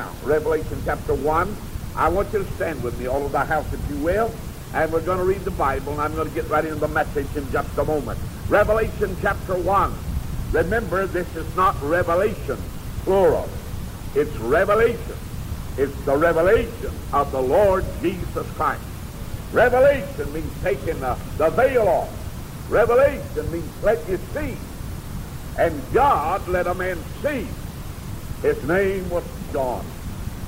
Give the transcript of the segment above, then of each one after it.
account. Revelation chapter 1. I want you to stand with me, all of the house, if you will, and we're going to read the Bible, and I'm going to get right into the message in just a moment. Revelation chapter 1. Remember, this is not revelation, plural. It's revelation. It's the revelation of the Lord Jesus Christ. Revelation means taking the veil off. Revelation means let you see. And God let a man see. His name was John.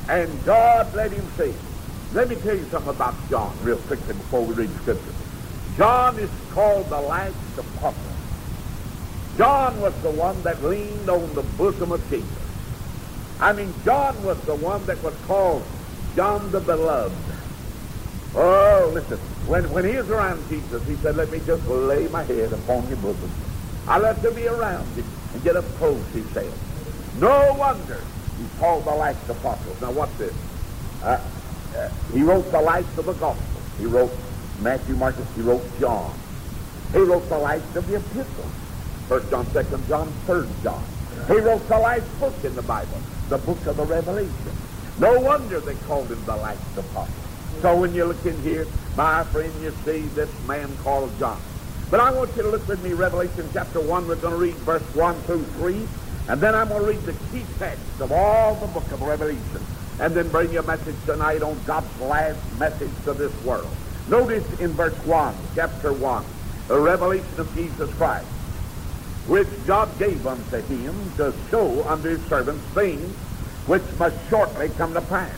And God let him see. Let me tell you something about John real quickly before we read Scripture. John is called the last apostle. John was the one that leaned on the bosom of Jesus. I mean, John was the one that was called John the Beloved. Oh, listen, when he was around Jesus, he said, let me just lay my head upon your bosom. I love to be around you and get up close, he said. No wonder he's called the last apostle. Now watch this. He wrote the lights of the gospel. He wrote Matthew, Marcus, he wrote John. He wrote the lights of the epistles. First John, Second John, Third John. He wrote the last book in the Bible, the book of the Revelation. No wonder they called him the last apostle. So when you look in here, my friend, you see this man called John. But I want you to look with me, Revelation chapter 1. We're going to read verse 1 through 3. And then I'm going to read the key text of all the book of Revelation. And then bring you a message tonight on God's last message to this world. Notice in verse 1, chapter 1, the revelation of Jesus Christ, which God gave unto him to show unto his servants things which must shortly come to pass.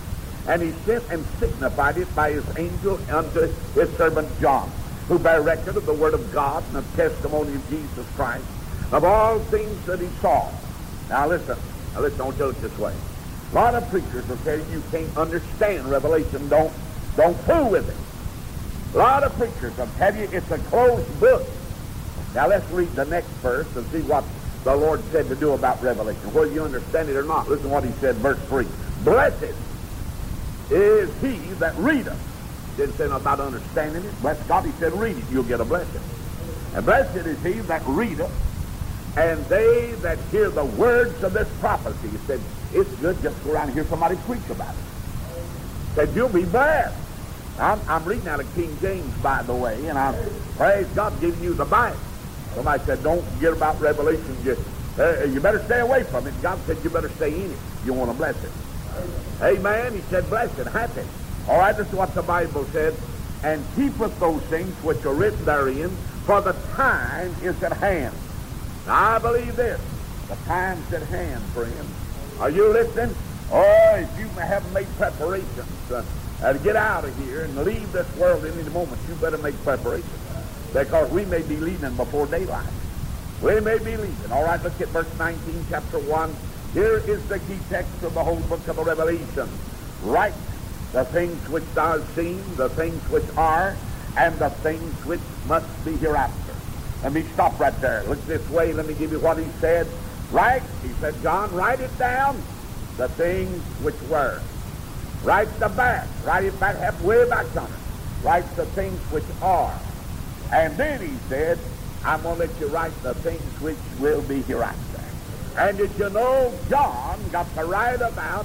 And he sent and signified it by his angel unto his servant John, who bare record of the word of God and of testimony of Jesus Christ, of all things that he saw. Now listen, don't do it this way. A lot of preachers will tell you you can't understand Revelation, don't fool with it. A lot of preachers will tell you it's a closed book. Now let's read the next verse and see what the Lord said to do about Revelation, whether you understand it or not. Listen to what he said, verse 3. Blessed is he that readeth. Didn't say nothing about understanding it. Bless God, he said read it, you'll get a blessing. And blessed is he that readeth, and they that hear the words of this prophecy. He said, it's good just to go around and hear somebody preach about it. He said, you'll be blessed. I'm reading out of King James, by the way, and I'm, praise God, giving you the Bible. Somebody said, don't forget about Revelation. You better stay away from it. God said, you better stay in it. You want to bless it. Amen. He said, blessed, happy. All right, this is what the Bible said. And keepeth those things which are written therein, for the time is at hand. Now, I believe this. The time's at hand, friend. Are you listening? Oh, if you haven't made preparations to get out of here and leave this world in any moment, you better make preparations. Because we may be leaving before daylight. We may be leaving. All right, look at verse 19, chapter 1. Here is the key text of the whole book of the Revelation. Write the things which thou hast seen, the things which are, and the things which must be hereafter. Let me stop right there. Look this way. Let me give you what he said. Write, he said, John, write it down, the things which were. Write the back. Write it back, have way back on it. Write the things which are. And then he said, I'm going to let you write the things which will be hereafter. And did you know John got to write about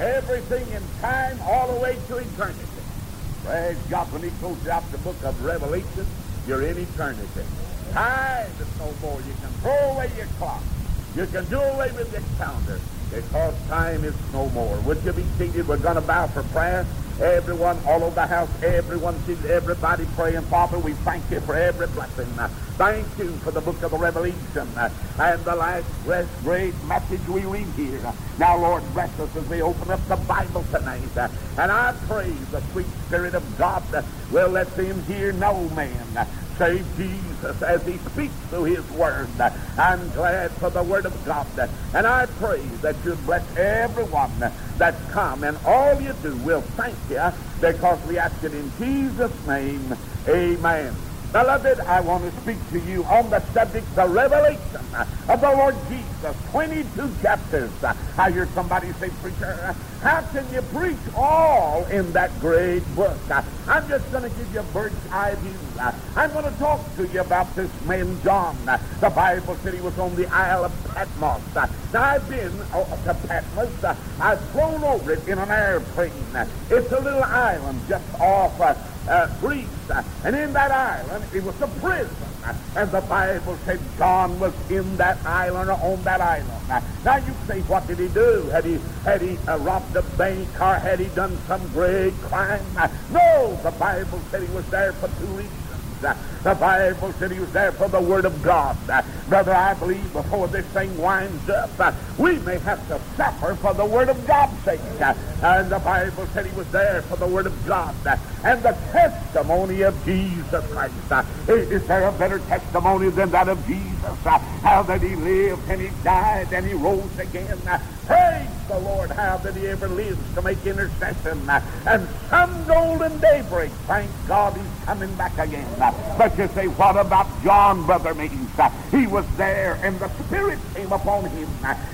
everything in time all the way to eternity? Praise God, when he closes out the book of Revelation, you're in eternity. Time is no more. You can throw away your clock. You can do away with your calendar, because time is no more. Would you be seated? We're going to bow for prayer. Everyone all over the house, everyone seated, everybody praying. Father, we thank you for every blessing. Thank you for the book of the Revelation and the last great message we read here. Now, Lord, bless us as we open up the Bible tonight. And I pray the sweet Spirit of God will let them hear no man. Save Jesus as he speaks through his word. I'm glad for the word of God. And I pray that you bless everyone that's come. And all you do, we'll thank you because we ask it in Jesus' name. Amen. Beloved, I want to speak to you on the subject, the revelation of the Lord Jesus, 22 chapters. I hear somebody say, preacher, how can you preach all in that great book? I'm just going to give you a bird's eye view. I'm going to talk to you about this man John. The Bible said he was on the Isle of Patmos. Now, I've been to Patmos. I've flown over it in an airplane. It's a little island just off Greece, and in that island it was a prison, and the Bible said John was in that island or on that island. Now you say, what did he do? Had he robbed a bank, or had he done some great crime? No, the Bible said he was there for 2 weeks. The Bible said he was there for the Word of God. Brother, I believe before this thing winds up, we may have to suffer for the Word of God's sake. And the Bible said he was there for the Word of God and the testimony of Jesus Christ. Is there a better testimony than that of Jesus? How that he lived and he died and he rose again. Praise the Lord, how that he ever lives to make intercession. And some golden daybreak, thank God, he's coming back again. But you say, what about John, brother Means? He was there, and the Spirit came upon him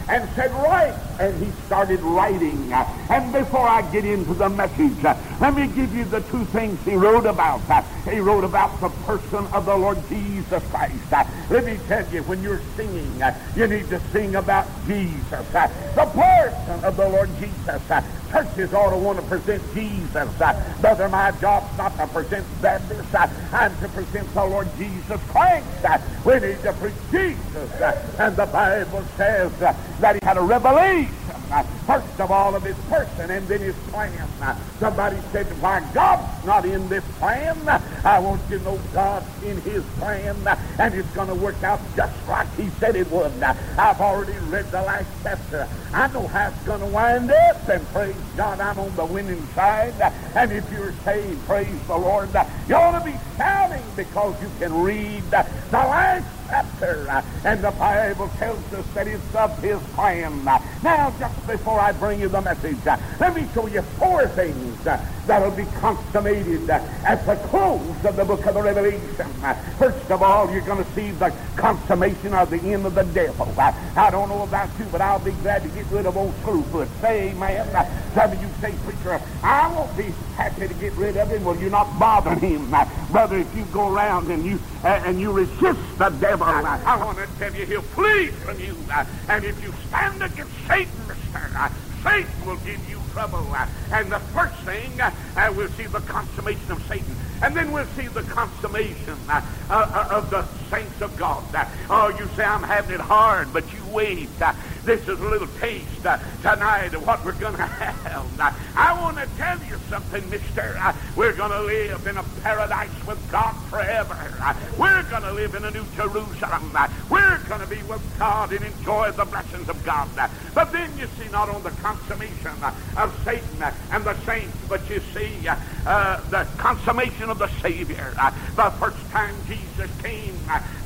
and said, write. And he started writing. And before I get into the message, let me give you the two things he wrote about. He wrote about the person of the Lord Jesus Christ. Let me tell you, when you're singing, you need to sing about Jesus, the person of the Lord Jesus. Churches ought to want to present Jesus. Brother, my job's not to present Baptists. I'm to present the Lord Jesus Christ. We need to preach Jesus. And the Bible says that he had a revelation, first of all, of his person and then his plan. Somebody said, why, God's not in this plan. I want you to know God's in his plan, and it's going to work out just like he said it would. I've already read the last chapter. I know how it's going to wind up, and praise God, I'm on the winning side. And if you're saved, praise the Lord, you ought to be shouting because you can read the last chapter, and the Bible tells us that it's of his plan. Now, just before I bring you the message, let me show you four things that'll be consummated at the close of the book of the Revelation. First of all, you're going to see the consummation of the end of the devil. I don't know about you, but I'll be glad to get rid of old Screwfoot. Say amen. Some of you say, preacher, I won't be happy to get rid of him. Well, you're not bothering him. Brother, if you go around and you resist the devil, I want to tell you, he'll flee from you. And if you stand against Satan, Satan will give you trouble. And the first thing, we'll see the consummation of Satan. And then we'll see the consummation of the saints of God. Oh, you say, I'm having it hard, but you wait. This is a little taste tonight of what we're going to have. I want to tell you something, mister. We're going to live in a paradise with God forever. We're going to live in a new Jerusalem. We're going to be with God and enjoy the blessings of God. But then you see not only the consummation of Satan and the saints, but you see the consummation of the Savior. The first time Jesus came,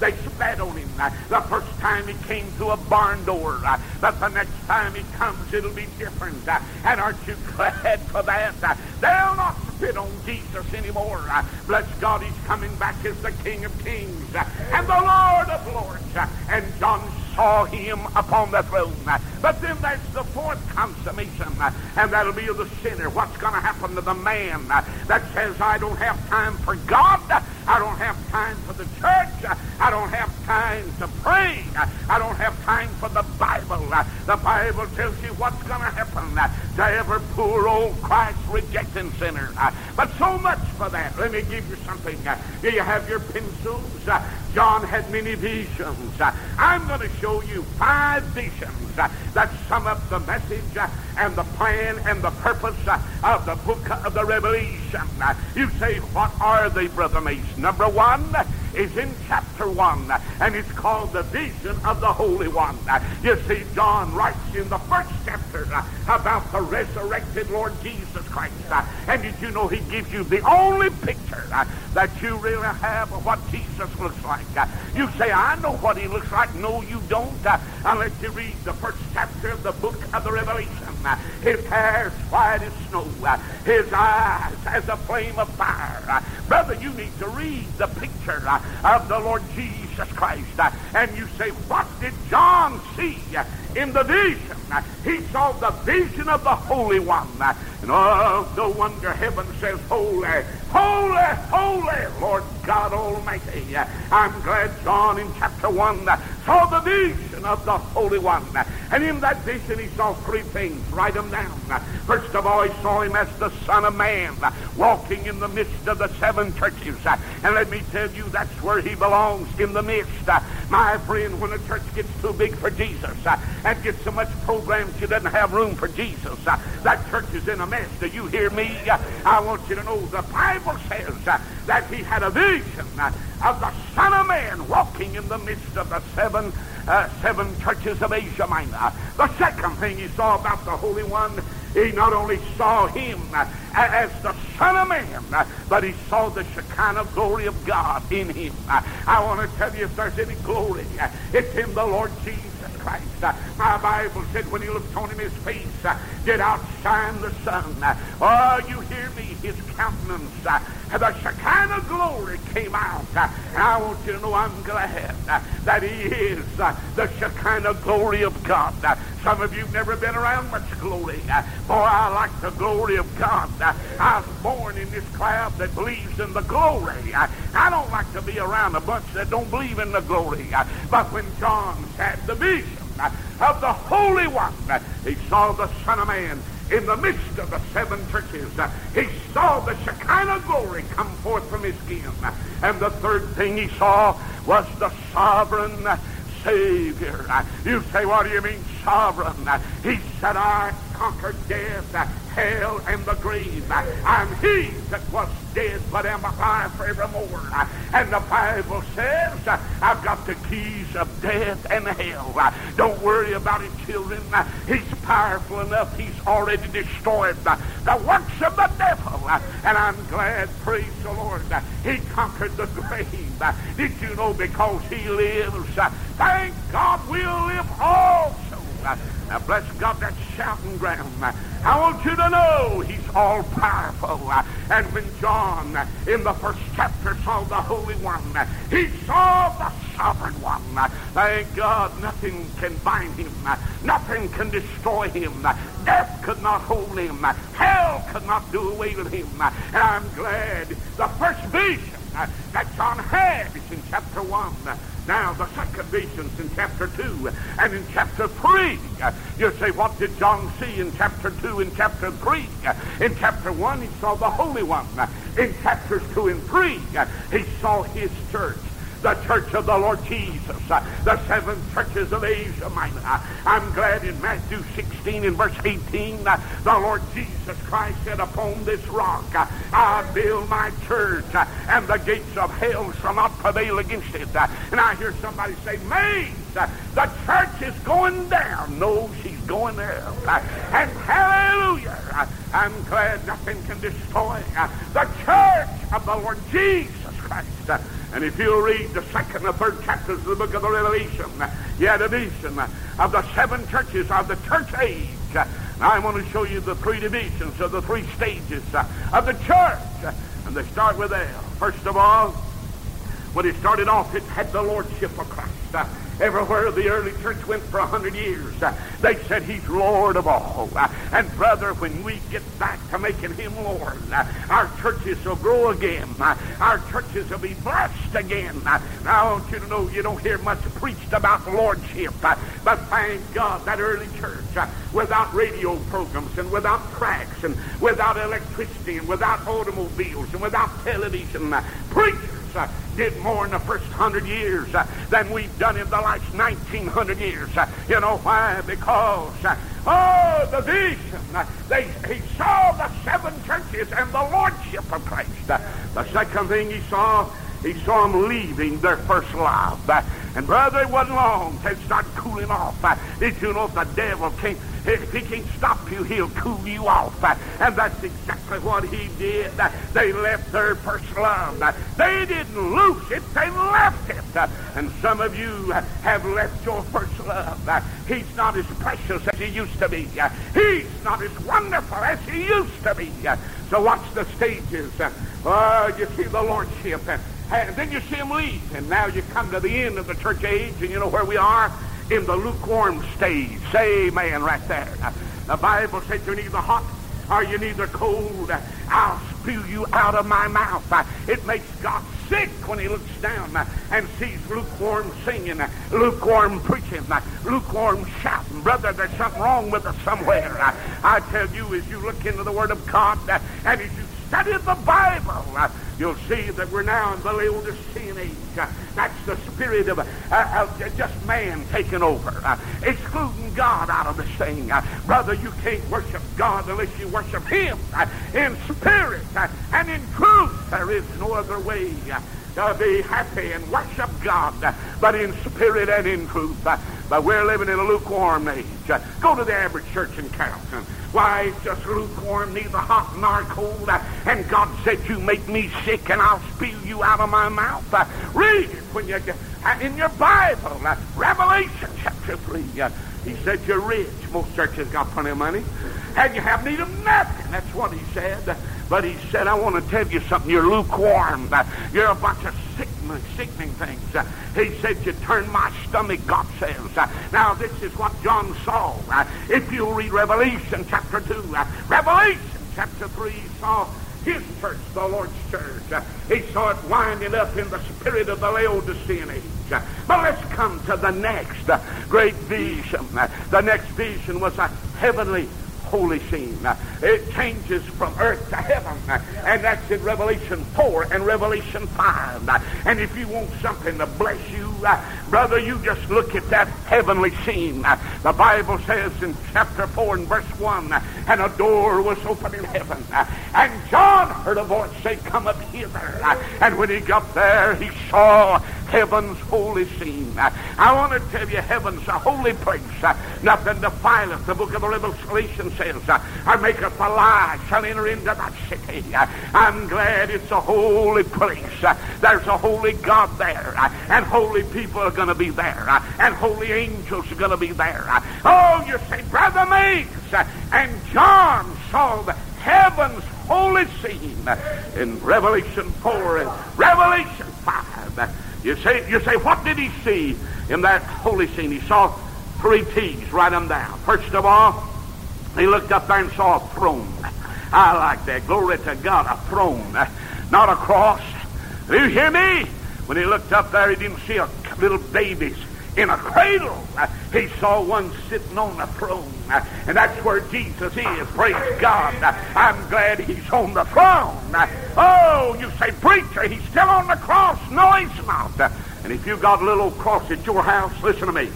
they spat on him. The first time he came through a barn door. But the next time he comes, it'll be different. And aren't you glad for that? They'll not spit on Jesus anymore. Bless God, he's coming back as the King of Kings and the Lord of Lords. And John saw him upon the throne. But then that's the fourth consummation, and that'll be of the sinner. What's going to happen to the man that says, I don't have time for God, I don't have time for the church, I don't have time to pray, I don't have time for the Bible. The Bible tells you what's going to happen to every poor old Christ-rejecting sinner. But so much for that. Let me give you something. Do you have your pencils? John had many visions. I'm going to show you 5 visions that sum up the message and the plan and the purpose of the book of the Revelation. You say, what are they, Brother Mace? Number 1 is in chapter 1, and it's called the vision of the Holy One. You see, John writes in the first chapter about the resurrected Lord Jesus Christ. And did you know he gives you the only picture that you really have of what Jesus looks like? You say, I know what he looks like. No, you don't, unless you read the first chapter of the book of the Revelation. his hair is white as snow, his eyes as a flame of fire. Brother, you need to read the picture of the Lord Jesus Christ, and you say, what did John see in the vision? He saw the vision of the Holy One, and oh, no wonder heaven says, holy, holy, holy, Lord God Almighty. I'm glad John in chapter 1 saw the vision of the Holy One. And in that vision he saw three things. Write them down. First of all, he saw him as the Son of Man walking in the midst of the seven churches. And let me tell you, that's where he belongs, in the midst. My friend, when a church gets too big for Jesus and gets so much program she doesn't have room for Jesus, that church is in a mess. Do you hear me? I want you to know the Bible says that he had a vision of the Son of Man walking in the midst of the seven churches of Asia Minor. The second thing he saw about the Holy One, he not only saw him as the Son of Man, but he saw the Shekinah glory of God in him. I want to tell you, if there's any glory, it's in the Lord Jesus Christ. My Bible said when he looked on him, his face did outshine the sun. Oh, you hear me? His countenance, the Shekinah glory came out. And I want you to know I'm glad that he is the Shekinah glory of God. Some of you have never been around much glory. Boy, I like the glory of God. I was born in this cloud that believes in the glory. I don't like to be around a bunch that don't believe in the glory. But when John had the vision of the Holy One, he saw the Son of Man in the midst of the seven churches. He saw the Shekinah glory come forth from his skin. And the third thing he saw was the sovereign Savior. You say, what do you mean sovereign? He said, I conquered death, hell, and the grave. I'm he that was dead, but am alive forevermore. And the Bible says, I've got the keys of death and hell. Don't worry about it, children. He's powerful enough. He's already destroyed the works of the devil. And I'm glad, praise the Lord, he conquered the grave. Did you know, because he lives, thank God we'll live also. Now, bless God, that's shouting ground. I want you to know he's all-powerful. And when John, in the first chapter, saw the Holy One, he saw the Sovereign One. Thank God, nothing can bind him. Nothing can destroy him. Death could not hold him. Hell could not do away with him. And I'm glad the first vision that John had is in chapter 1. Now, the second vision's in chapter 2 and in chapter 3. You say, what did John see in chapter 2 and chapter 3? In chapter 1, he saw the Holy One. In chapters 2 and 3, he saw his church, the church of the Lord Jesus, the seven churches of Asia Minor. I'm glad in Matthew 16 and verse 18, the Lord Jesus Christ said, upon this rock I build my church, and the gates of hell shall not prevail against it. And I hear somebody say, Mace, the church is going down. No, she's going up. And hallelujah, I'm glad nothing can destroy the church of the Lord Jesus Christ. And if you'll read the second and third chapters of the book of the Revelation, you had a vision of the seven churches of the church age. And I want to show you the three divisions of the three stages of the church. And they start with L. First of all, when it started off, it had the lordship of Christ. Everywhere the early church went for 100 years, they said he's Lord of all. And brother, when we get back to making him Lord, our churches will grow again. Our churches will be blessed again. Now, I want you to know, you don't hear much preached about lordship. But thank God that early church, without radio programs and without tracks and without electricity and without automobiles and without television, preachers did more in the first 100 years than we've done in the last 1900 years. You know why? Because, oh, the vision. He saw the seven churches and the lordship of Christ. The second thing he saw them leaving their first love. And brother, it wasn't long. They started cooling off. Did you know the devil came? If he can stop you, he'll cool you off. And that's exactly what he did. They left their first love. They didn't lose it, they left it. And some of you have left your first love. He's not as precious as he used to be. He's not as wonderful as he used to be. So watch the stages. You see the lordship, and then you see him leave. And now you come to the end of the church age, and you know where we are? In the lukewarm stage. Say amen right there. The Bible says you're neither hot or you're neither cold. I'll spew you out of my mouth. It makes God sick when he looks down and sees lukewarm singing, lukewarm preaching, lukewarm shouting. Brother, there's something wrong with us somewhere. I tell you, as you look into the Word of God and as you study the Bible, you'll see that we're now in the Laodicean age. That's the spirit of just man taking over, excluding God out of this thing. Brother, you can't worship God unless you worship him in spirit and in truth. There is no other way to be happy and worship God but in spirit and in truth. But we're living in a lukewarm age. Go to the average church in Carrollton. Why, it's just lukewarm, neither hot nor cold. And God said, you make me sick and I'll spew you out of my mouth. Read it when you get in your Bible. Revelation chapter 3. He said, you're rich. Most churches got plenty of money. And you have need of nothing. That's what he said. But he said, I want to tell you something. You're lukewarm. You're a bunch of sickening things. He said, you turn my stomach, God says. Now, this is what John saw. If you read Revelation chapter 2, Revelation chapter 3, he saw his church, the Lord's church. He saw it winding up in the spirit of the Laodicean age. But let's come to the next great vision. The next vision was a heavenly holy scene. It changes from earth to heaven, and that's in Revelation 4 and Revelation 5. And if you want something to bless you, brother, you just look at that heavenly scene. The Bible says in chapter 4 and verse 1, and a door was opened in heaven, and John heard a voice say, come up hither. And when he got there, he saw heaven's holy scene. I want to tell you, heaven's a holy place. Nothing defileth. The book of the Revelation says, I maketh a lie, shall enter into that city. I'm glad it's a holy place. There's a holy God there, and holy people are going to be there, and holy angels are going to be there. Oh, you say, Brother Mace, and John saw the heaven's holy scene in Revelation 4 and Revelation 5. You say, what did he see in that holy scene? He saw three T's. Write them down. First of all, he looked up there and saw a throne. I like that. Glory to God, a throne, not a cross. Do you hear me? When he looked up there, he didn't see a little babies in a cradle. He saw one sitting on the throne. And that's where Jesus is. Praise God. I'm glad he's on the throne. Oh, you say, preacher, he's still on the cross. No, he's not. And if you got a little cross at your house, listen to me,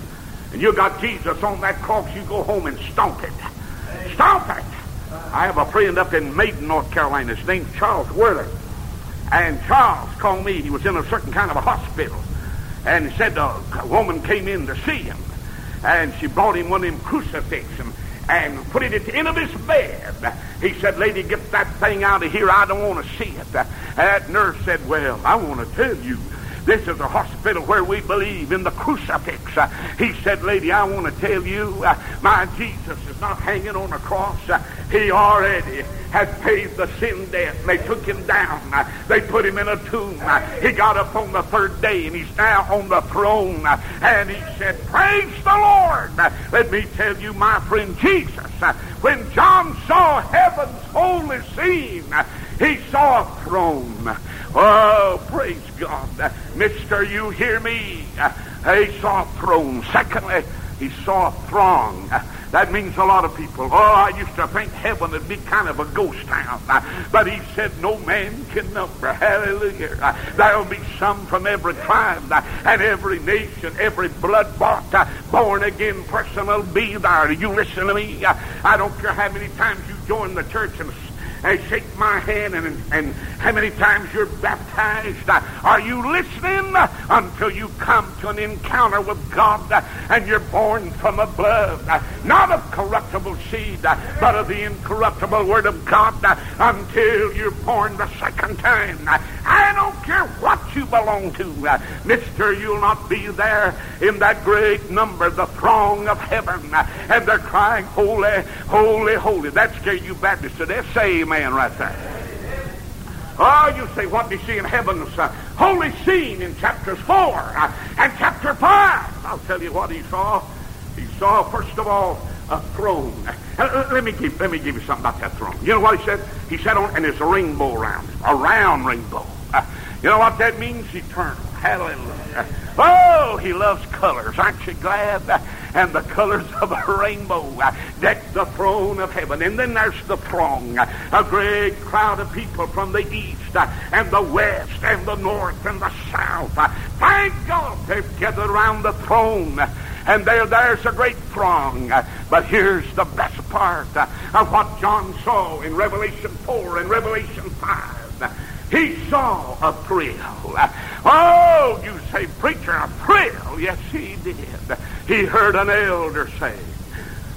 and you got Jesus on that cross, you go home and stomp it. Stomp it. I have a friend up in Maiden, North Carolina. His name's Charles Werther. And Charles called me. He was in a certain kind of a hospital. And he said a woman came in to see him. And she brought him one of them crucifixes and put it at the end of his bed. He said, lady, get that thing out of here. I don't want to see it. And that nurse said, well, I want to tell you, this is a hospital where we believe in the crucifix. He said, lady, I want to tell you, my Jesus is not hanging on a cross. He already has paid the sin debt. They took him down. They put him in a tomb. He got up on the third day, and he's now on the throne. And he said, praise the Lord. Let me tell you, my friend Jesus, when John saw heaven's holy scene, he saw a throne. Oh, praise God. Mister, you hear me? He saw a throne. Secondly, he saw a throng. That means a lot of people. Oh, I used to think heaven would be kind of a ghost town. But he said, no man can number. Hallelujah. There'll be some from every tribe and every nation, every blood-bought, born-again person will be there. You listen to me. I don't care how many times you join the church and I shake my hand, and how many times you're baptized. Are you listening until you come to an encounter with God and you're born from above, not of corruptible seed, but of the incorruptible Word of God, until you're born the second time? I don't care what you belong to, mister, you'll not be there in that great number, the throng of heaven, and they're crying, holy, holy, holy. That scared you Baptists to death. Say amen right there. Oh, you say, what do you see in heaven's holy scene in chapters 4 and chapter 5? I'll tell you what he saw. He saw, first of all, a throne. Let me give you something about that throne. You know what he said? He sat on, and it's a rainbow round, a round rainbow. You know what that means? Eternal. Hallelujah. Oh, he loves colors. Aren't you glad? And the colors of a rainbow deck the throne of heaven. And then there's the throng, a great crowd of people from the east and the west and the north and the south. Thank God they've gathered around the throne, and there's a great throng. But here's the best part of what John saw in Revelation 4 and Revelation 5. He saw a thrill. Oh, you say, preacher, a thrill? Yes, he did. He heard an elder say,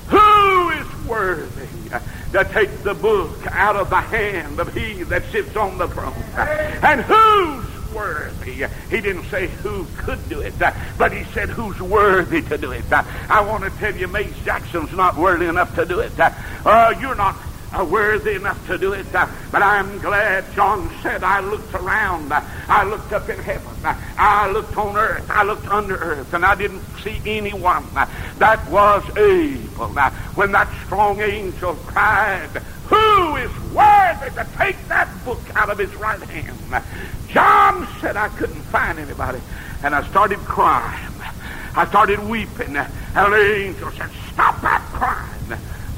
who is worthy to take the book out of the hand of he that sits on the throne? And who's worthy? He didn't say who could do it, but he said who's worthy to do it. I want to tell you, Mace Jackson's not worthy enough to do it. You're not worthy enough to do it, but I'm glad John said, I looked around, I looked up in heaven, I looked on earth, I looked under earth, and I didn't see anyone that was able. When that strong angel cried, who is worthy to take that book out of his right hand? John said, I couldn't find anybody, and I started crying, I started weeping, and the angel said, stop that crying.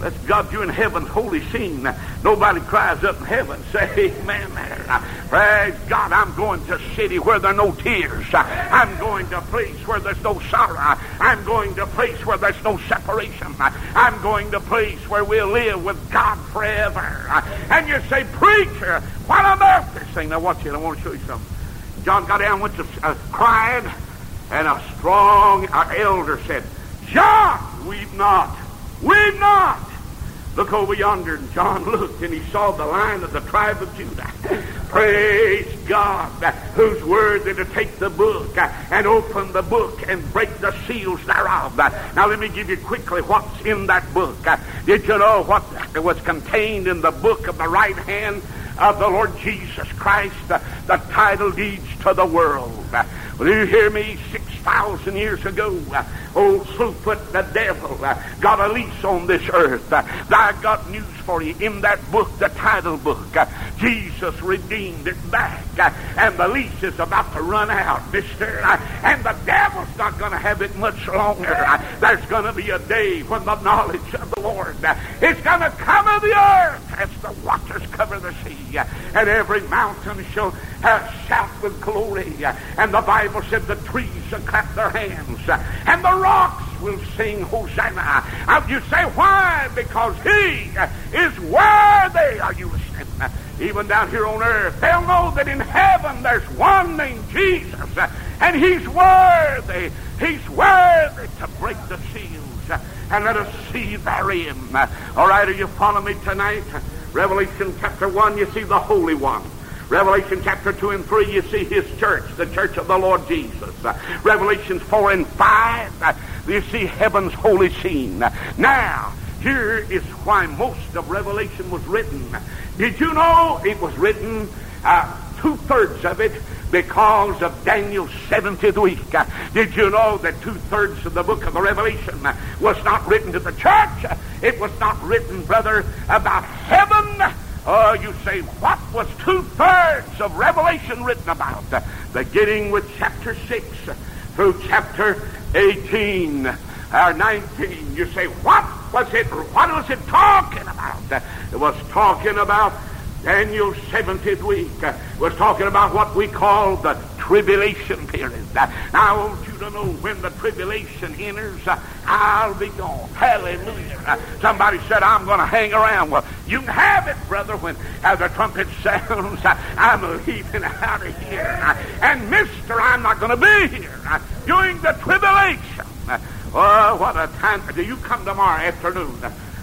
That's God, you in heaven's holy scene. Nobody cries up in heaven. Say amen. Praise God, I'm going to a city where there are no tears. I'm going to a place where there's no sorrow. I'm going to a place where there's no separation. I'm going to a place where we'll live with God forever. And you say, preacher, what on earth this thing? Now watch it, I want to show you something. John got down, went to crying, and a strong elder said, John, weep not. Weep not. Look over yonder. And John looked, and he saw the Lion of the tribe of Judah. Praise God, who's worthy to take the book and open the book and break the seals thereof. Now let me give you quickly what's in that book. Did you know what was contained in the book of the right hand of the Lord Jesus Christ? The title deeds to the world. Will you hear me? 6,000 years ago, old Slewfoot the devil got a lease on this earth. I got news for you. In that book, the title book, Jesus redeemed it back, and the lease is about to run out, mister, and the devil's not going to have it much longer. There's going to be a day when the knowledge of the Lord is going to cover the earth as the waters cover the sea, and every mountain shall shout with glory, and the Bible said the trees shall clap their hands, and the rocks will sing Hosanna. You say, why? Because he is worthy. Are you listening? Even down here on earth, they'll know that in heaven there's one named Jesus, and he's worthy. He's worthy to break the seals, and let us see therein. All right, are you following me tonight? Revelation chapter 1, you see the Holy One. Revelation chapter 2 and 3, you see his church, the church of the Lord Jesus. Revelations 4 and 5, you see heaven's holy scene. Now, here is why most of Revelation was written. Did you know it was written, 2/3 of it, because of Daniel's 70th week? Did you know that 2/3 of the book of the Revelation was not written to the church? It was not written, brother, about heaven. Oh, you say, what was 2/3 of Revelation written about? Beginning with chapter 6 through chapter 18 or 19. You say, what was it talking about? It was talking about Daniel's 70th week. It was talking about what we call the tribulation period. I want you to know when the tribulation enters, I'll be gone. Hallelujah. Somebody said, I'm going to hang around. Well, you can have it, brother, when the trumpet sounds. I'm leaving out of here. And mister, I'm not going to be here during the tribulation. Oh, what a time. Do you come tomorrow afternoon?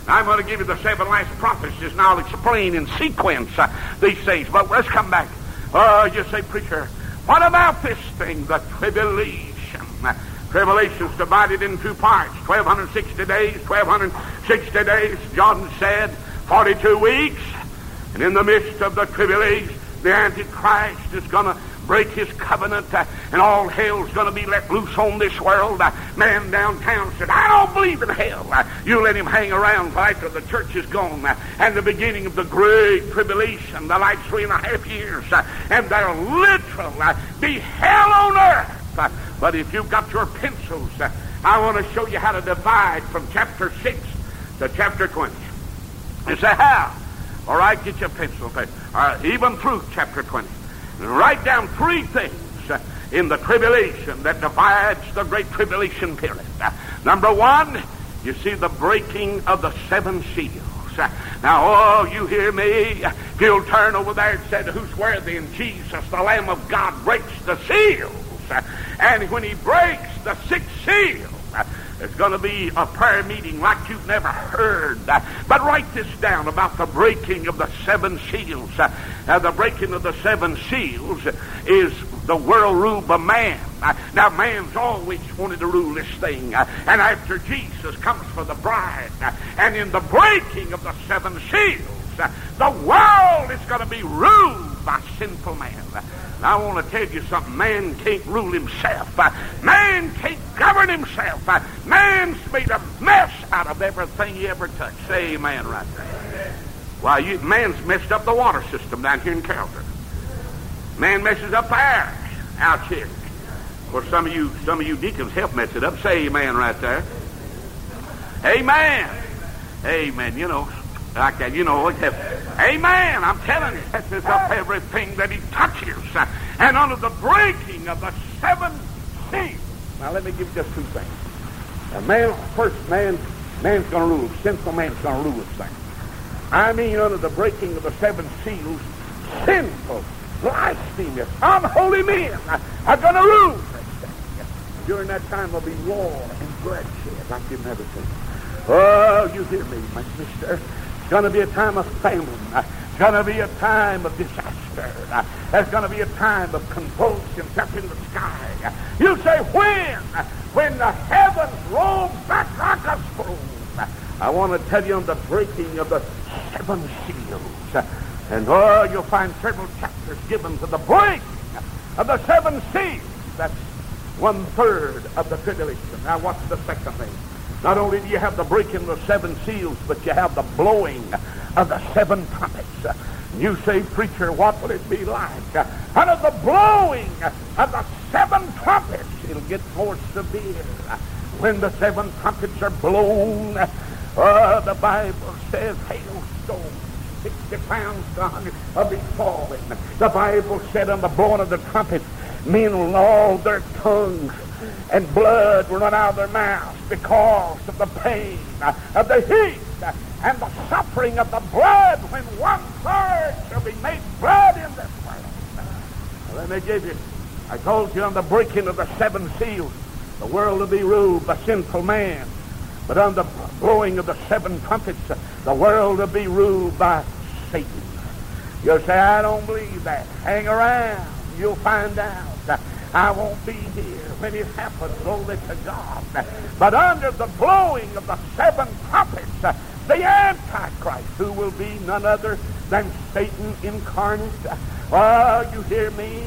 I'm going to give you the seven last prophecies, and I'll explain in sequence these things. But let's come back. Oh, you say, preacher, what about this thing, the tribulation? Tribulation's divided in two parts, 1,260 days, 1,260 days, John said, 42 weeks. And in the midst of the tribulation, the Antichrist is going to break his covenant, and all hell's going to be let loose on this world. Man downtown said, I don't believe in hell. You let him hang around till after the church is gone. And the beginning of the great tribulation, the like 3.5 years. And there'll literally be hell on earth. But if you've got your pencils, I want to show you how to divide from chapter 6 to chapter 20. You say, how? All right, get your pencil paper. Even through chapter 20. Write down three things in the tribulation that divides the great tribulation period. Number one, you see the breaking of the seven seals. Now, oh, you hear me? If you'll turn over there and said, who's worthy? And Jesus, the Lamb of God, breaks the seals. And when he breaks the sixth seal, there's going to be a prayer meeting like you've never heard. But write this down about the breaking of the seven seals. The breaking of the seven seals is the world ruled by man. Now, man's always wanted to rule this thing. And after Jesus comes for the bride. And in the breaking of the seven seals, the world is going to be ruled by sinful man. I want to tell you something. Man can't rule himself. Man can't govern himself. Man's made a mess out of everything he ever touched. Say amen right there. Why, man's messed up the water system down here in Carrollton. Man messes up the air out here. Of course, some of you deacons help mess it up. Say amen right there. Amen. Amen. You know, like that, you know, amen, I'm telling you, that is up everything that he touches. And under the breaking of the seven seals. Now let me give you just two things. Man's going to rule. Sinful man's going to rule this thing. I mean, under the breaking of the seven seals, sinful, blasphemous, unholy men are going to rule this thing. During that time there'll be war and bloodshed like you've never seen. Oh, you hear me, my sister. It's going to be a time of famine. It's going to be a time of disaster. There's going to be a time of convulsions up in the sky. You say, when? When the heavens roll back like a spoon. I want to tell you on the breaking of the seven seals. And oh, you'll find several chapters given to the breaking of the seven seals. That's 1/3 of the tribulation. Now what's the second thing? Not only do you have the breaking of the seven seals, but you have the blowing of the seven trumpets. You say, preacher, what will it be like? Under the blowing of the seven trumpets, it'll get more severe. When the seven trumpets are blown, the Bible says hailstones, 60 pounds to 100, will be falling. The Bible said on the blowing of the trumpets, men will gnaw their tongues, and blood will run out of their mouths because of the pain of the heat and the suffering of the blood when 1/3 shall be made blood in this world. Let me give you, I told you on the breaking of the seven seals, the world will be ruled by sinful man. But on the blowing of the seven trumpets, the world will be ruled by Satan. You'll say, I don't believe that. Hang around. You'll find out. I won't be here when it happens, glory to God. But under the blowing of the seven trumpets, the Antichrist, who will be none other than Satan incarnate. Oh, you hear me?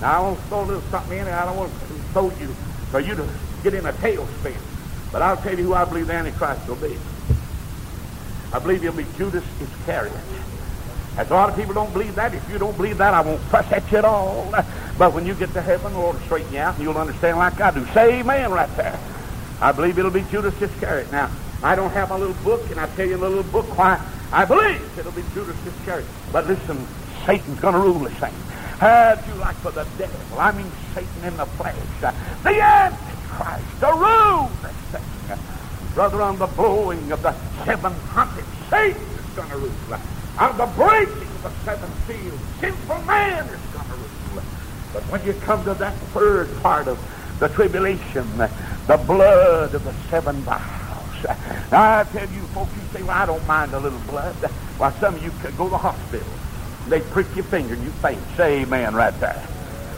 Now, I want to throw a little something in, and I don't want to throw you for you to get in a tailspin. But I'll tell you who I believe the Antichrist will be. I believe he'll be Judas Iscariot. As a lot of people don't believe that. If you don't believe that, I won't fuss at you at all. But when you get to heaven, the Lord will straighten you out, and you'll understand like I do. Say amen right there. I believe it'll be Judas Iscariot. Now, I don't have my little book, and I tell you in the little book why I believe it'll be Judas Iscariot. But listen, Satan's going to rule this thing. do like for the devil, I mean Satan in the flesh, the Antichrist, the rule that's setting. Brother, on the blowing of the seven trumpets, Satan is going to rule. On the breaking of the seven seals, sinful man is going to rule. But when you come to that third part of the tribulation, the blood of the seven vials. Now, I tell you, folks, you say, well, I don't mind a little blood. Why, some of you could go to the hospital. They prick your finger and you faint. Say amen right there.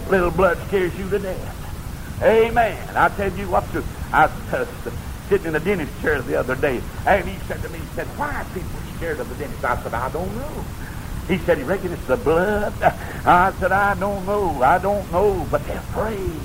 A little blood scares you to death. Amen. I tell you what, I was sitting in a dentist chair the other day, and he said to me, he said, why are people scared of the dentist? I said, I don't know. He said, he reckon it's the blood. I said, I don't know, but they're afraid.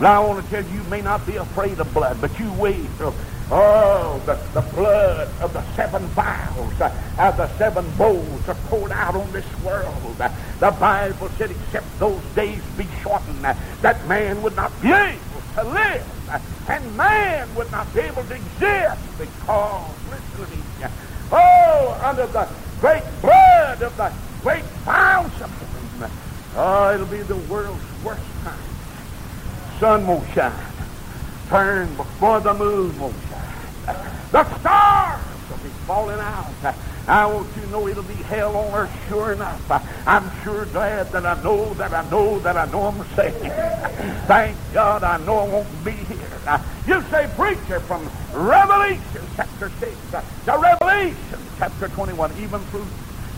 Now I want to tell you, you may not be afraid of blood, but you wait till the blood of the seven vials, of the seven bowls are poured out on this world. The Bible said, except those days be shortened, that man would not be able to live, and man would not be able to exist, because, listen to me, under the great blood of the great vials of heaven, it'll be the world's worst time. Sun won't shine. Turn before the moon won't shine. The stars will be falling out. I want you to know it'll be hell on earth sure enough. I'm sure glad that I know I'm saved. Thank God I know I won't be here. You say, preacher, from Revelation chapter 6 to Revelation chapter 21, even through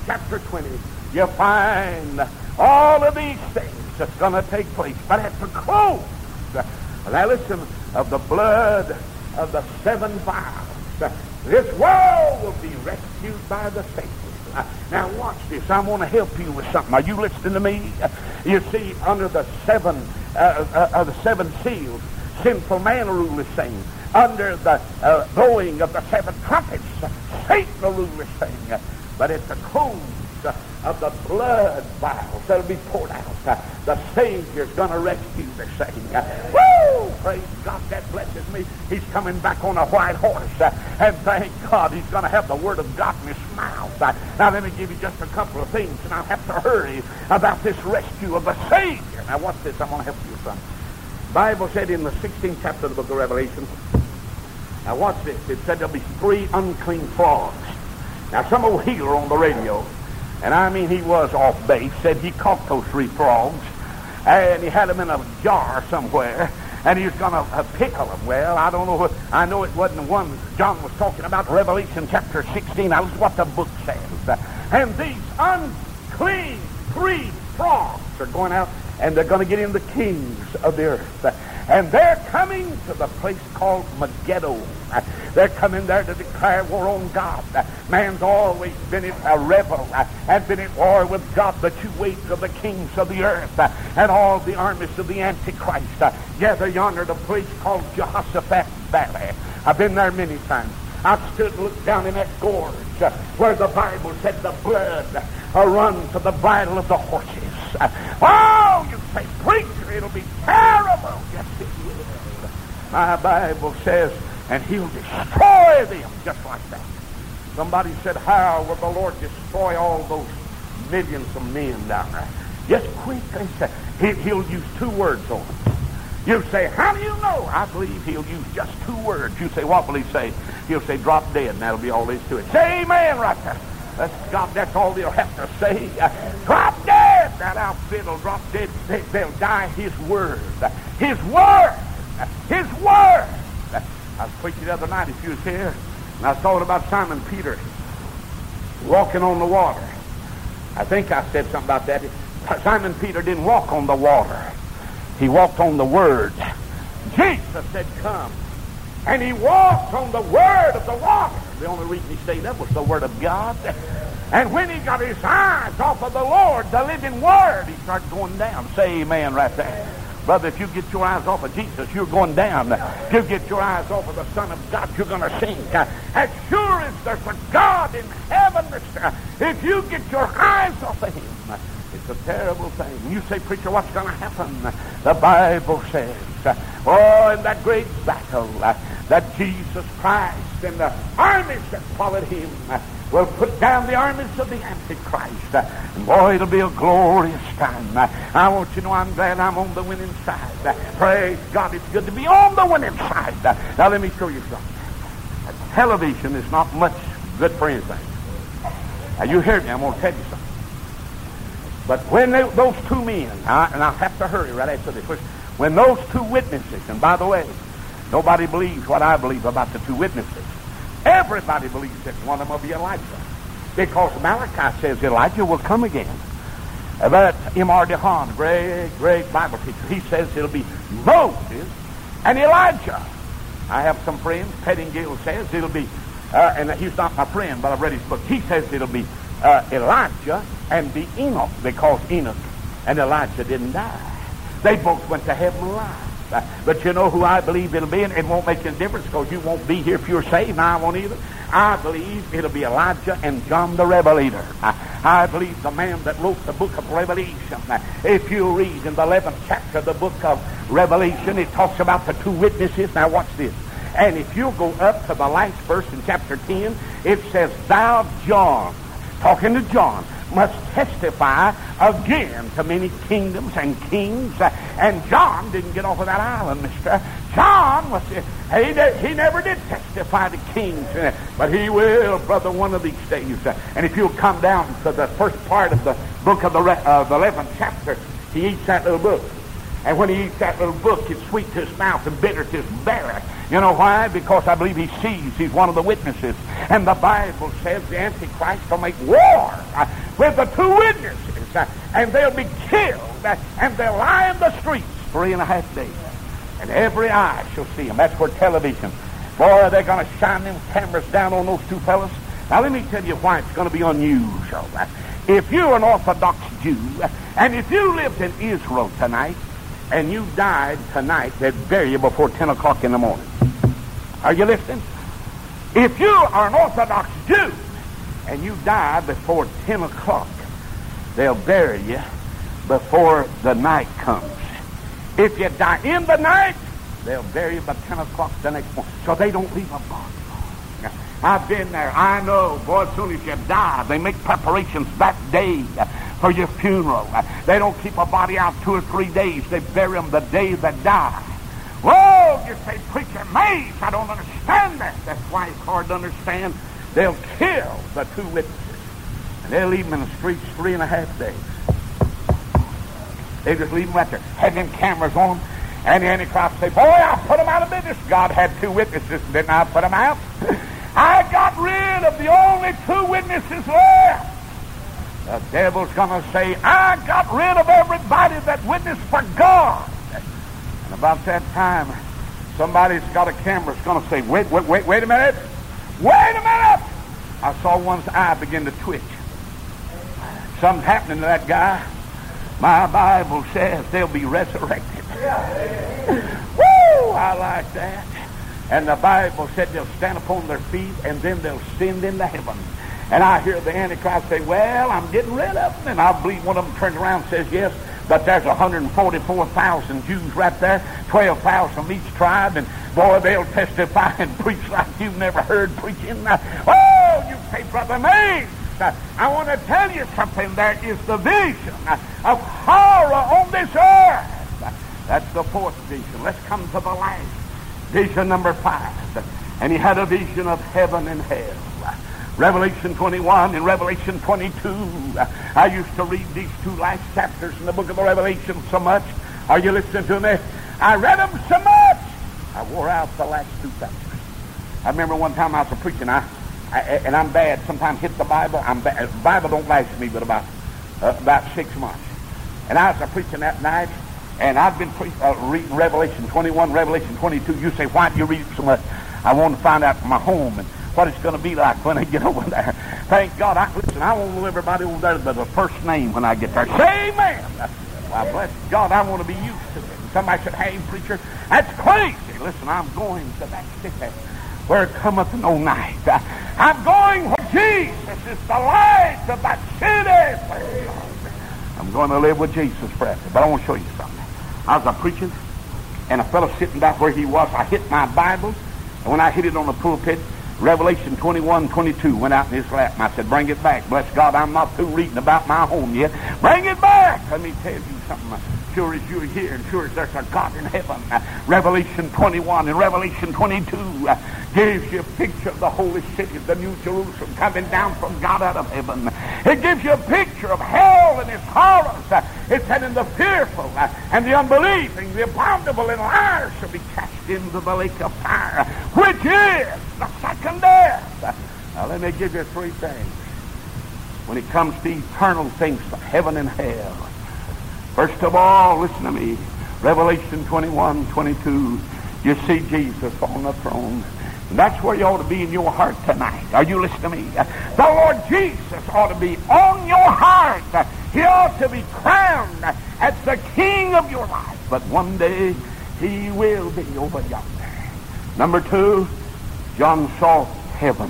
chapter 20, you find all of these things that's going to take place. But at the close, now listen, of the blood of the seven vials, this world will be rescued by the Savior. Now watch this. I'm going to help you with something. Are you listening to me? You see, under the seven seals, sinful man will rule this thing. Under the blowing of the seven trumpets, Satan will rule this thing. But at the close of the blood vials that'll be poured out, the Savior's going to rescue this thing. Woo! Praise God, that blesses me. He's coming back on a white horse, and thank God he's going to have the Word of God in his mouth. Now let me give you just a couple of things, and I'll have to hurry about this rescue of the Savior. Now watch this, I'm going to help you with something. The Bible said in the 16th chapter of the book of Revelation, now watch this, it said there'll be three unclean frogs. Now some old healer on the radio, and I mean he was off base, said he caught those three frogs, and he had them in a jar somewhere, and he was going to pickle them. Well, I don't know what, I know it wasn't the one John was talking about, Revelation chapter 16, that was what the book says. And these unclean three frogs are going out, and they're going to get in the kings of the earth. And they're coming to the place called Megiddo. They're coming there to declare war on God. Man's always been a rebel and been at war with God, but you wait till the kings of the earth and all the armies of the Antichrist gather yonder at a place called Jehoshaphat Valley. I've been there many times. I stood and looked down in that gorge where the Bible said the blood runs to the bridle of the horses. Oh, you say, preacher, it'll be terrible. Yes, it will. My Bible says, and he'll destroy them just like that. Somebody said, how will the Lord destroy all those millions of men down there? Yes, quickly. He'll use two words on them. You say, how do you know? I believe he'll use just two words. You say, what will he say? He'll say, drop dead, and that'll be all there is to it. Say amen right there. That's God, that's all they'll have to say. Drop dead. That outfit will drop dead. They'll die his word. His word. His word. I was preaching the other night, if you was here, and I was talking about Simon Peter walking on the water. I think I said something about that. Simon Peter didn't walk on the water. He walked on the word. Jesus said, come. And he walked on the word of the water. The only reason he stayed up was the word of God. And when he got his eyes off of the Lord, the living word, he started going down. Say amen right there. Brother, if you get your eyes off of Jesus, you're going down. If you get your eyes off of the Son of God, you're going to sink. As sure as there's a God in heaven, if you get your eyes off of him, it's a terrible thing. You say, preacher, what's going to happen? The Bible says, oh, in that great battle that Jesus Christ and the armies that followed him will put down the armies of the Antichrist. And boy, it'll be a glorious time. I want you to know I'm glad I'm on the winning side. Praise God, it's good to be on the winning side. Now let me show you something. Television is not much good for anything. Now you hear me, I'm going to tell you something. But when those two men, and I'll have to hurry right after this, when those two witnesses, and by the way, nobody believes what I believe about the two witnesses. Everybody believes that one of them will be Elijah. Because Malachi says Elijah will come again. But M.R. DeHaan, great Bible teacher, he says it'll be Moses and Elijah. I have some friends. Pettingill says it'll be, and he's not my friend, but I've read his book. He says it'll be Elijah and be Enoch, because Enoch and Elijah didn't die. They both went to heaven alive. But you know who I believe it'll be, and it won't make any difference because you won't be here if you're saved, and I won't either. I believe it'll be Elijah and John the Revelator. I believe the man that wrote the book of Revelation. If you read in the 11th chapter of the book of Revelation, it talks about the two witnesses. Now watch this. And if you go up to the last verse in chapter 10, it says, "Thou John," talking to John, "must testify again to many kingdoms and kings." And John didn't get off of that island, mister. John was, he never did testify to kings, but he will, brother, one of these days. And if you'll come down to the first part of the book of the 11th chapter, he eats that little book. And when he eats that little book, it's sweet to his mouth and bitter to his belly. You know why? Because I believe he sees he's one of the witnesses. And the Bible says the Antichrist will make war with the two witnesses. And they'll be killed. And they'll lie in the streets 3.5 days. And every eye shall see them. That's where television. Boy, they're going to shine them cameras down on those two fellas. Now, let me tell you why it's going to be unusual. If you're an Orthodox Jew, and if you lived in Israel tonight, and you died tonight, they'd bury you before 10 o'clock in the morning. Are you listening? If you are an Orthodox Jew and you die before 10 o'clock, they'll bury you before the night comes. If you die in the night, they'll bury you by 10 o'clock the next morning. So they don't leave a body. I've been there. I know. Boy, as soon as you die, they make preparations that day for your funeral. They don't keep a body out 2 or 3 days. They bury them the day they die. Whoa, you say, "Preacher Mace, I don't understand that." That's why it's hard to understand. They'll kill the two witnesses. And they'll leave them in the streets 3.5 days. They just leave them right there. Have them cameras on them. And the Antichrist say, "Boy, I put them out of business. God had two witnesses, didn't I put them out? I got rid of the only two witnesses left." The devil's going to say, "I got rid of everybody that witnessed for God." And about that time, somebody's got a camera that's going to say, wait a minute. Wait a minute. I saw one's eye begin to twitch. Something's happening to that guy. My Bible says they'll be resurrected. Woo! I like that. And the Bible said they'll stand upon their feet and then they'll ascend into heaven. And I hear the Antichrist say, "Well, I'm getting rid of them." And I believe one of them turns around and says, "Yes, but there's 144,000 Jews right there, 12,000 from each tribe. And boy, they'll testify and preach like you've never heard preaching." Oh, you say, "Brother Mace, I want to tell you something. There is the vision of horror on this earth." That's the fourth vision. Let's come to the last. Vision number 5. And he had a vision of heaven and hell. Revelation 21 and Revelation 22. I used to read these two last chapters in the book of the Revelation so much. Are you listening to me? I read them so much, I wore out the last two chapters. I remember one time I was preaching, and I'm bad. Sometimes hit the Bible. The Bible don't last me but about 6 months. And I was preaching that night, and I've been reading Revelation 21, Revelation 22. You say, "Why do you read it so much?" I want to find out from my home and what it's going to be like when I get over there. Thank God. I want to know everybody over there by the first name when I get there. Say amen. Well, bless God, I want to be used to it. And somebody said, "Hey, preacher, that's crazy." Listen, I'm going to that city where it cometh no night. I'm going where Jesus is the light of that city. I'm going to live with Jesus forever. But I want to show you something. I was preaching, and a fellow sitting back where he was, I hit my Bible, and when I hit it on the pulpit, Revelation 21:22 went out in his lap, and I said, bring it back. Bless God, I'm not through reading about my home yet. Bring it back! Let me tell you something. Sure as you're here, and sure as there's a God in heaven, Revelation 21 and Revelation 22 gives you a picture of the holy city of the New Jerusalem coming down from God out of heaven. It gives you a picture of hell and its horrors. It said, and the fearful and the unbelieving, the abominable and liars shall be cast into the lake of fire, which is the second death. Now let me give you three things. When it comes to eternal things, heaven and hell, first of all, listen to me. Revelation 21:22, you see Jesus on the throne. And that's where you ought to be in your heart tonight. Are you listening to me? The Lord Jesus ought to be on your heart. He ought to be crowned as the King of your life. But one day, He will be over yonder. Number two, John saw heaven.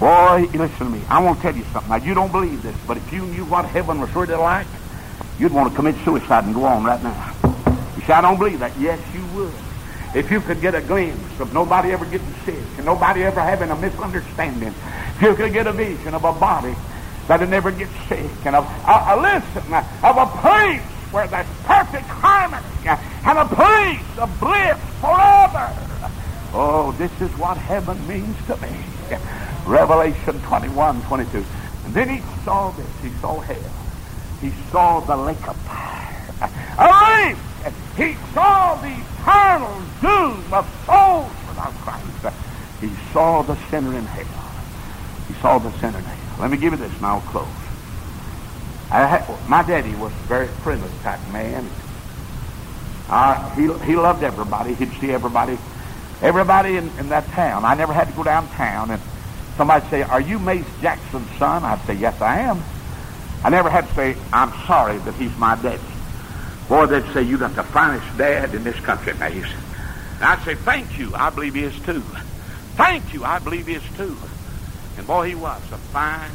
Boy, listen to me. I want to tell you something. Now, you don't believe this, but if you knew what heaven was really like, you'd want to commit suicide and go on right now. You say, I don't believe that. Yes, you would. If you could get a glimpse of nobody ever getting sick and nobody ever having a misunderstanding, if you could get a vision of a body that would never get sick and of a place where there's perfect harmony and a place of bliss forever. Oh, this is what heaven means to me. Revelation 21:22. And then he saw this. He saw hell. He saw the lake of fire. He saw the eternal doom of souls without Christ. He saw the sinner in hell. He saw the sinner in hell. Let me give you this, and I'll close. My daddy was a very friendly type man. He loved everybody. He'd see everybody in that town. I never had to go downtown. And somebody'd say, are you Mace Jackson's son? I'd say, yes, I am. I never had to say, I'm sorry that he's my daddy. Boy, they'd say, you got the finest dad in this country, Mace. And I'd say, thank you, I believe he is too. Thank you, I believe he is too. And boy, he was a fine,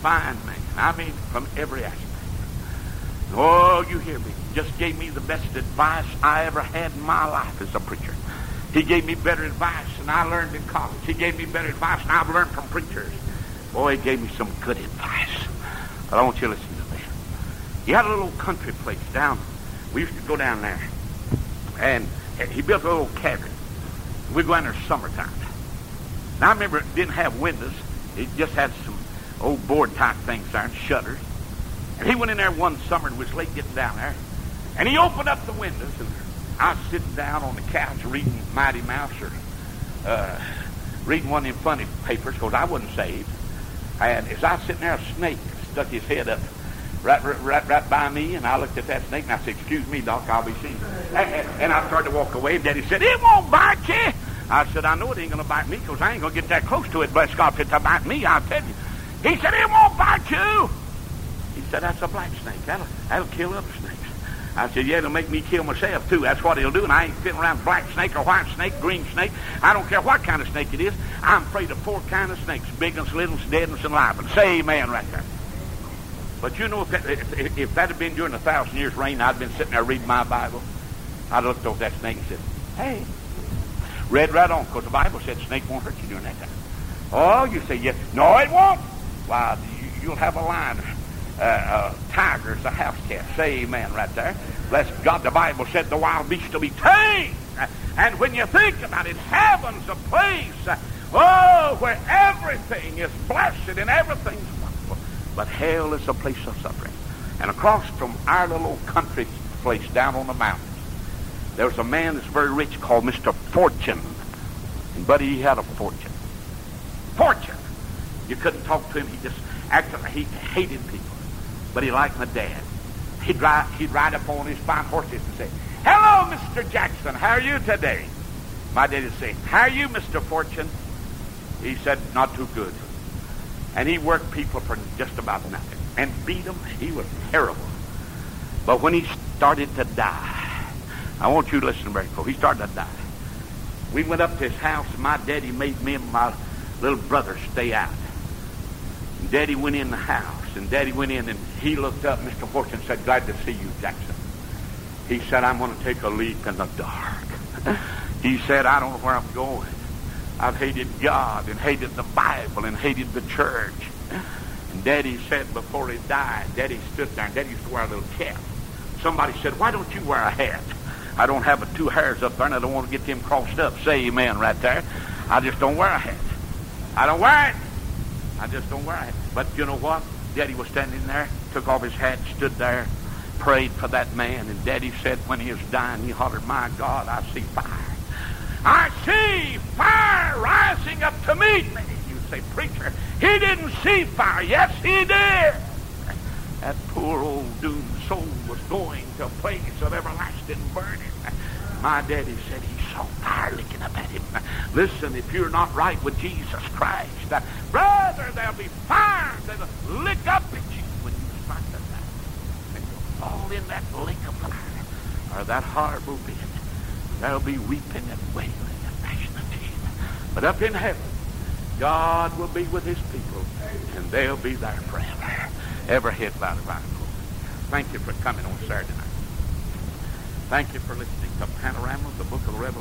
fine man. I mean, from every aspect. Oh, you hear me. Just gave me the best advice I ever had in my life as a preacher. He gave me better advice than I learned in college. He gave me better advice than I've learned from preachers. Boy, he gave me some good advice. But I want you to listen to this. He had a little country place down. We used to go down there. And he built a little cabin. We'd go down there summertime. Now, I remember it didn't have windows. It just had some old board-type things there and shutters. And he went in there one summer and was late getting down there. And he opened up the windows. And I was sitting down on the couch reading Mighty Mouse or reading one of them funny papers because I wasn't saved. And as I was sitting there, a snake stuck his head up right by me, and I looked at that snake, and I said, excuse me, Doc, I'll be seen. And I started to walk away, and Daddy said, it won't bite you. I said, I know it ain't going to bite me, because I ain't going to get that close to it, bless God, if it'll bite me, I'll tell you. He said, it won't bite you. He said, that's a black snake. That'll kill other snakes. I said, yeah, it'll make me kill myself, too. That's what he'll do, and I ain't fitting around black snake or white snake, green snake. I don't care what kind of snake it is. I'm afraid of four kind of snakes, big ones, little ones, dead ones, and live ones. Say amen right there. But you know, if that had been during 1,000 years' reign, I'd been sitting there reading my Bible. I looked over that snake and said, hey. Read right on, because the Bible said the snake won't hurt you during that time. Oh, you say, yes. No, it won't. Why, you'll have a lion, tigers, a house cat. Say amen right there. Bless God, the Bible said the wild beast will be tamed. And when you think about it, heaven's a place, oh, where everything is blessed and everything's wonderful. But hell is a place of suffering. And across from our little old country place down on the mountains, there was a man that's very rich called Mr. Fortune. And, buddy, he had a fortune. Fortune! You couldn't talk to him. He just acted like he hated people. But he liked my dad. He'd ride up on his fine horses and say, hello, Mr. Jackson, how are you today? My dad would say, how are you, Mr. Fortune? He said, not too good. And he worked people for just about nothing and beat them. He was terrible. But when he started to die, I want you to listen very close. He started to die. We went up to his house, and my daddy made me and my little brother stay out. And Daddy went in the house, and Daddy went in, and he looked up. Mr. Fortune said, glad to see you, Jackson. He said, I'm going to take a leap in the dark. He said, I don't know where I'm going. I've hated God and hated the Bible and hated the church. And Daddy said before he died, Daddy stood there, and Daddy used to wear a little cap. Somebody said, why don't you wear a hat? I don't have two hairs up there, and I don't want to get them crossed up. Say amen right there. I just don't wear a hat. I don't wear it. I just don't wear a hat. But you know what? Daddy was standing there, took off his hat, stood there, prayed for that man, and Daddy said when he was dying, he hollered, my God, I see fire. I see fire rising up to meet me. You say, preacher, he didn't see fire. Yes, he did. That poor old doomed soul was going to a place of everlasting burning. My daddy said he saw fire licking up at him. Listen, if you're not right with Jesus Christ, brother, there'll be fire that'll lick up at you when you strike the fire. And you'll fall in that lake of fire or that horrible pit. There'll be weeping and wailing and gnashing of teeth. But up in heaven, God will be with his people, and they'll be there forever. Every head bowed and every eye closed. Thank you for coming on Saturday night. Thank you for listening to Panorama of the Book of Revelation.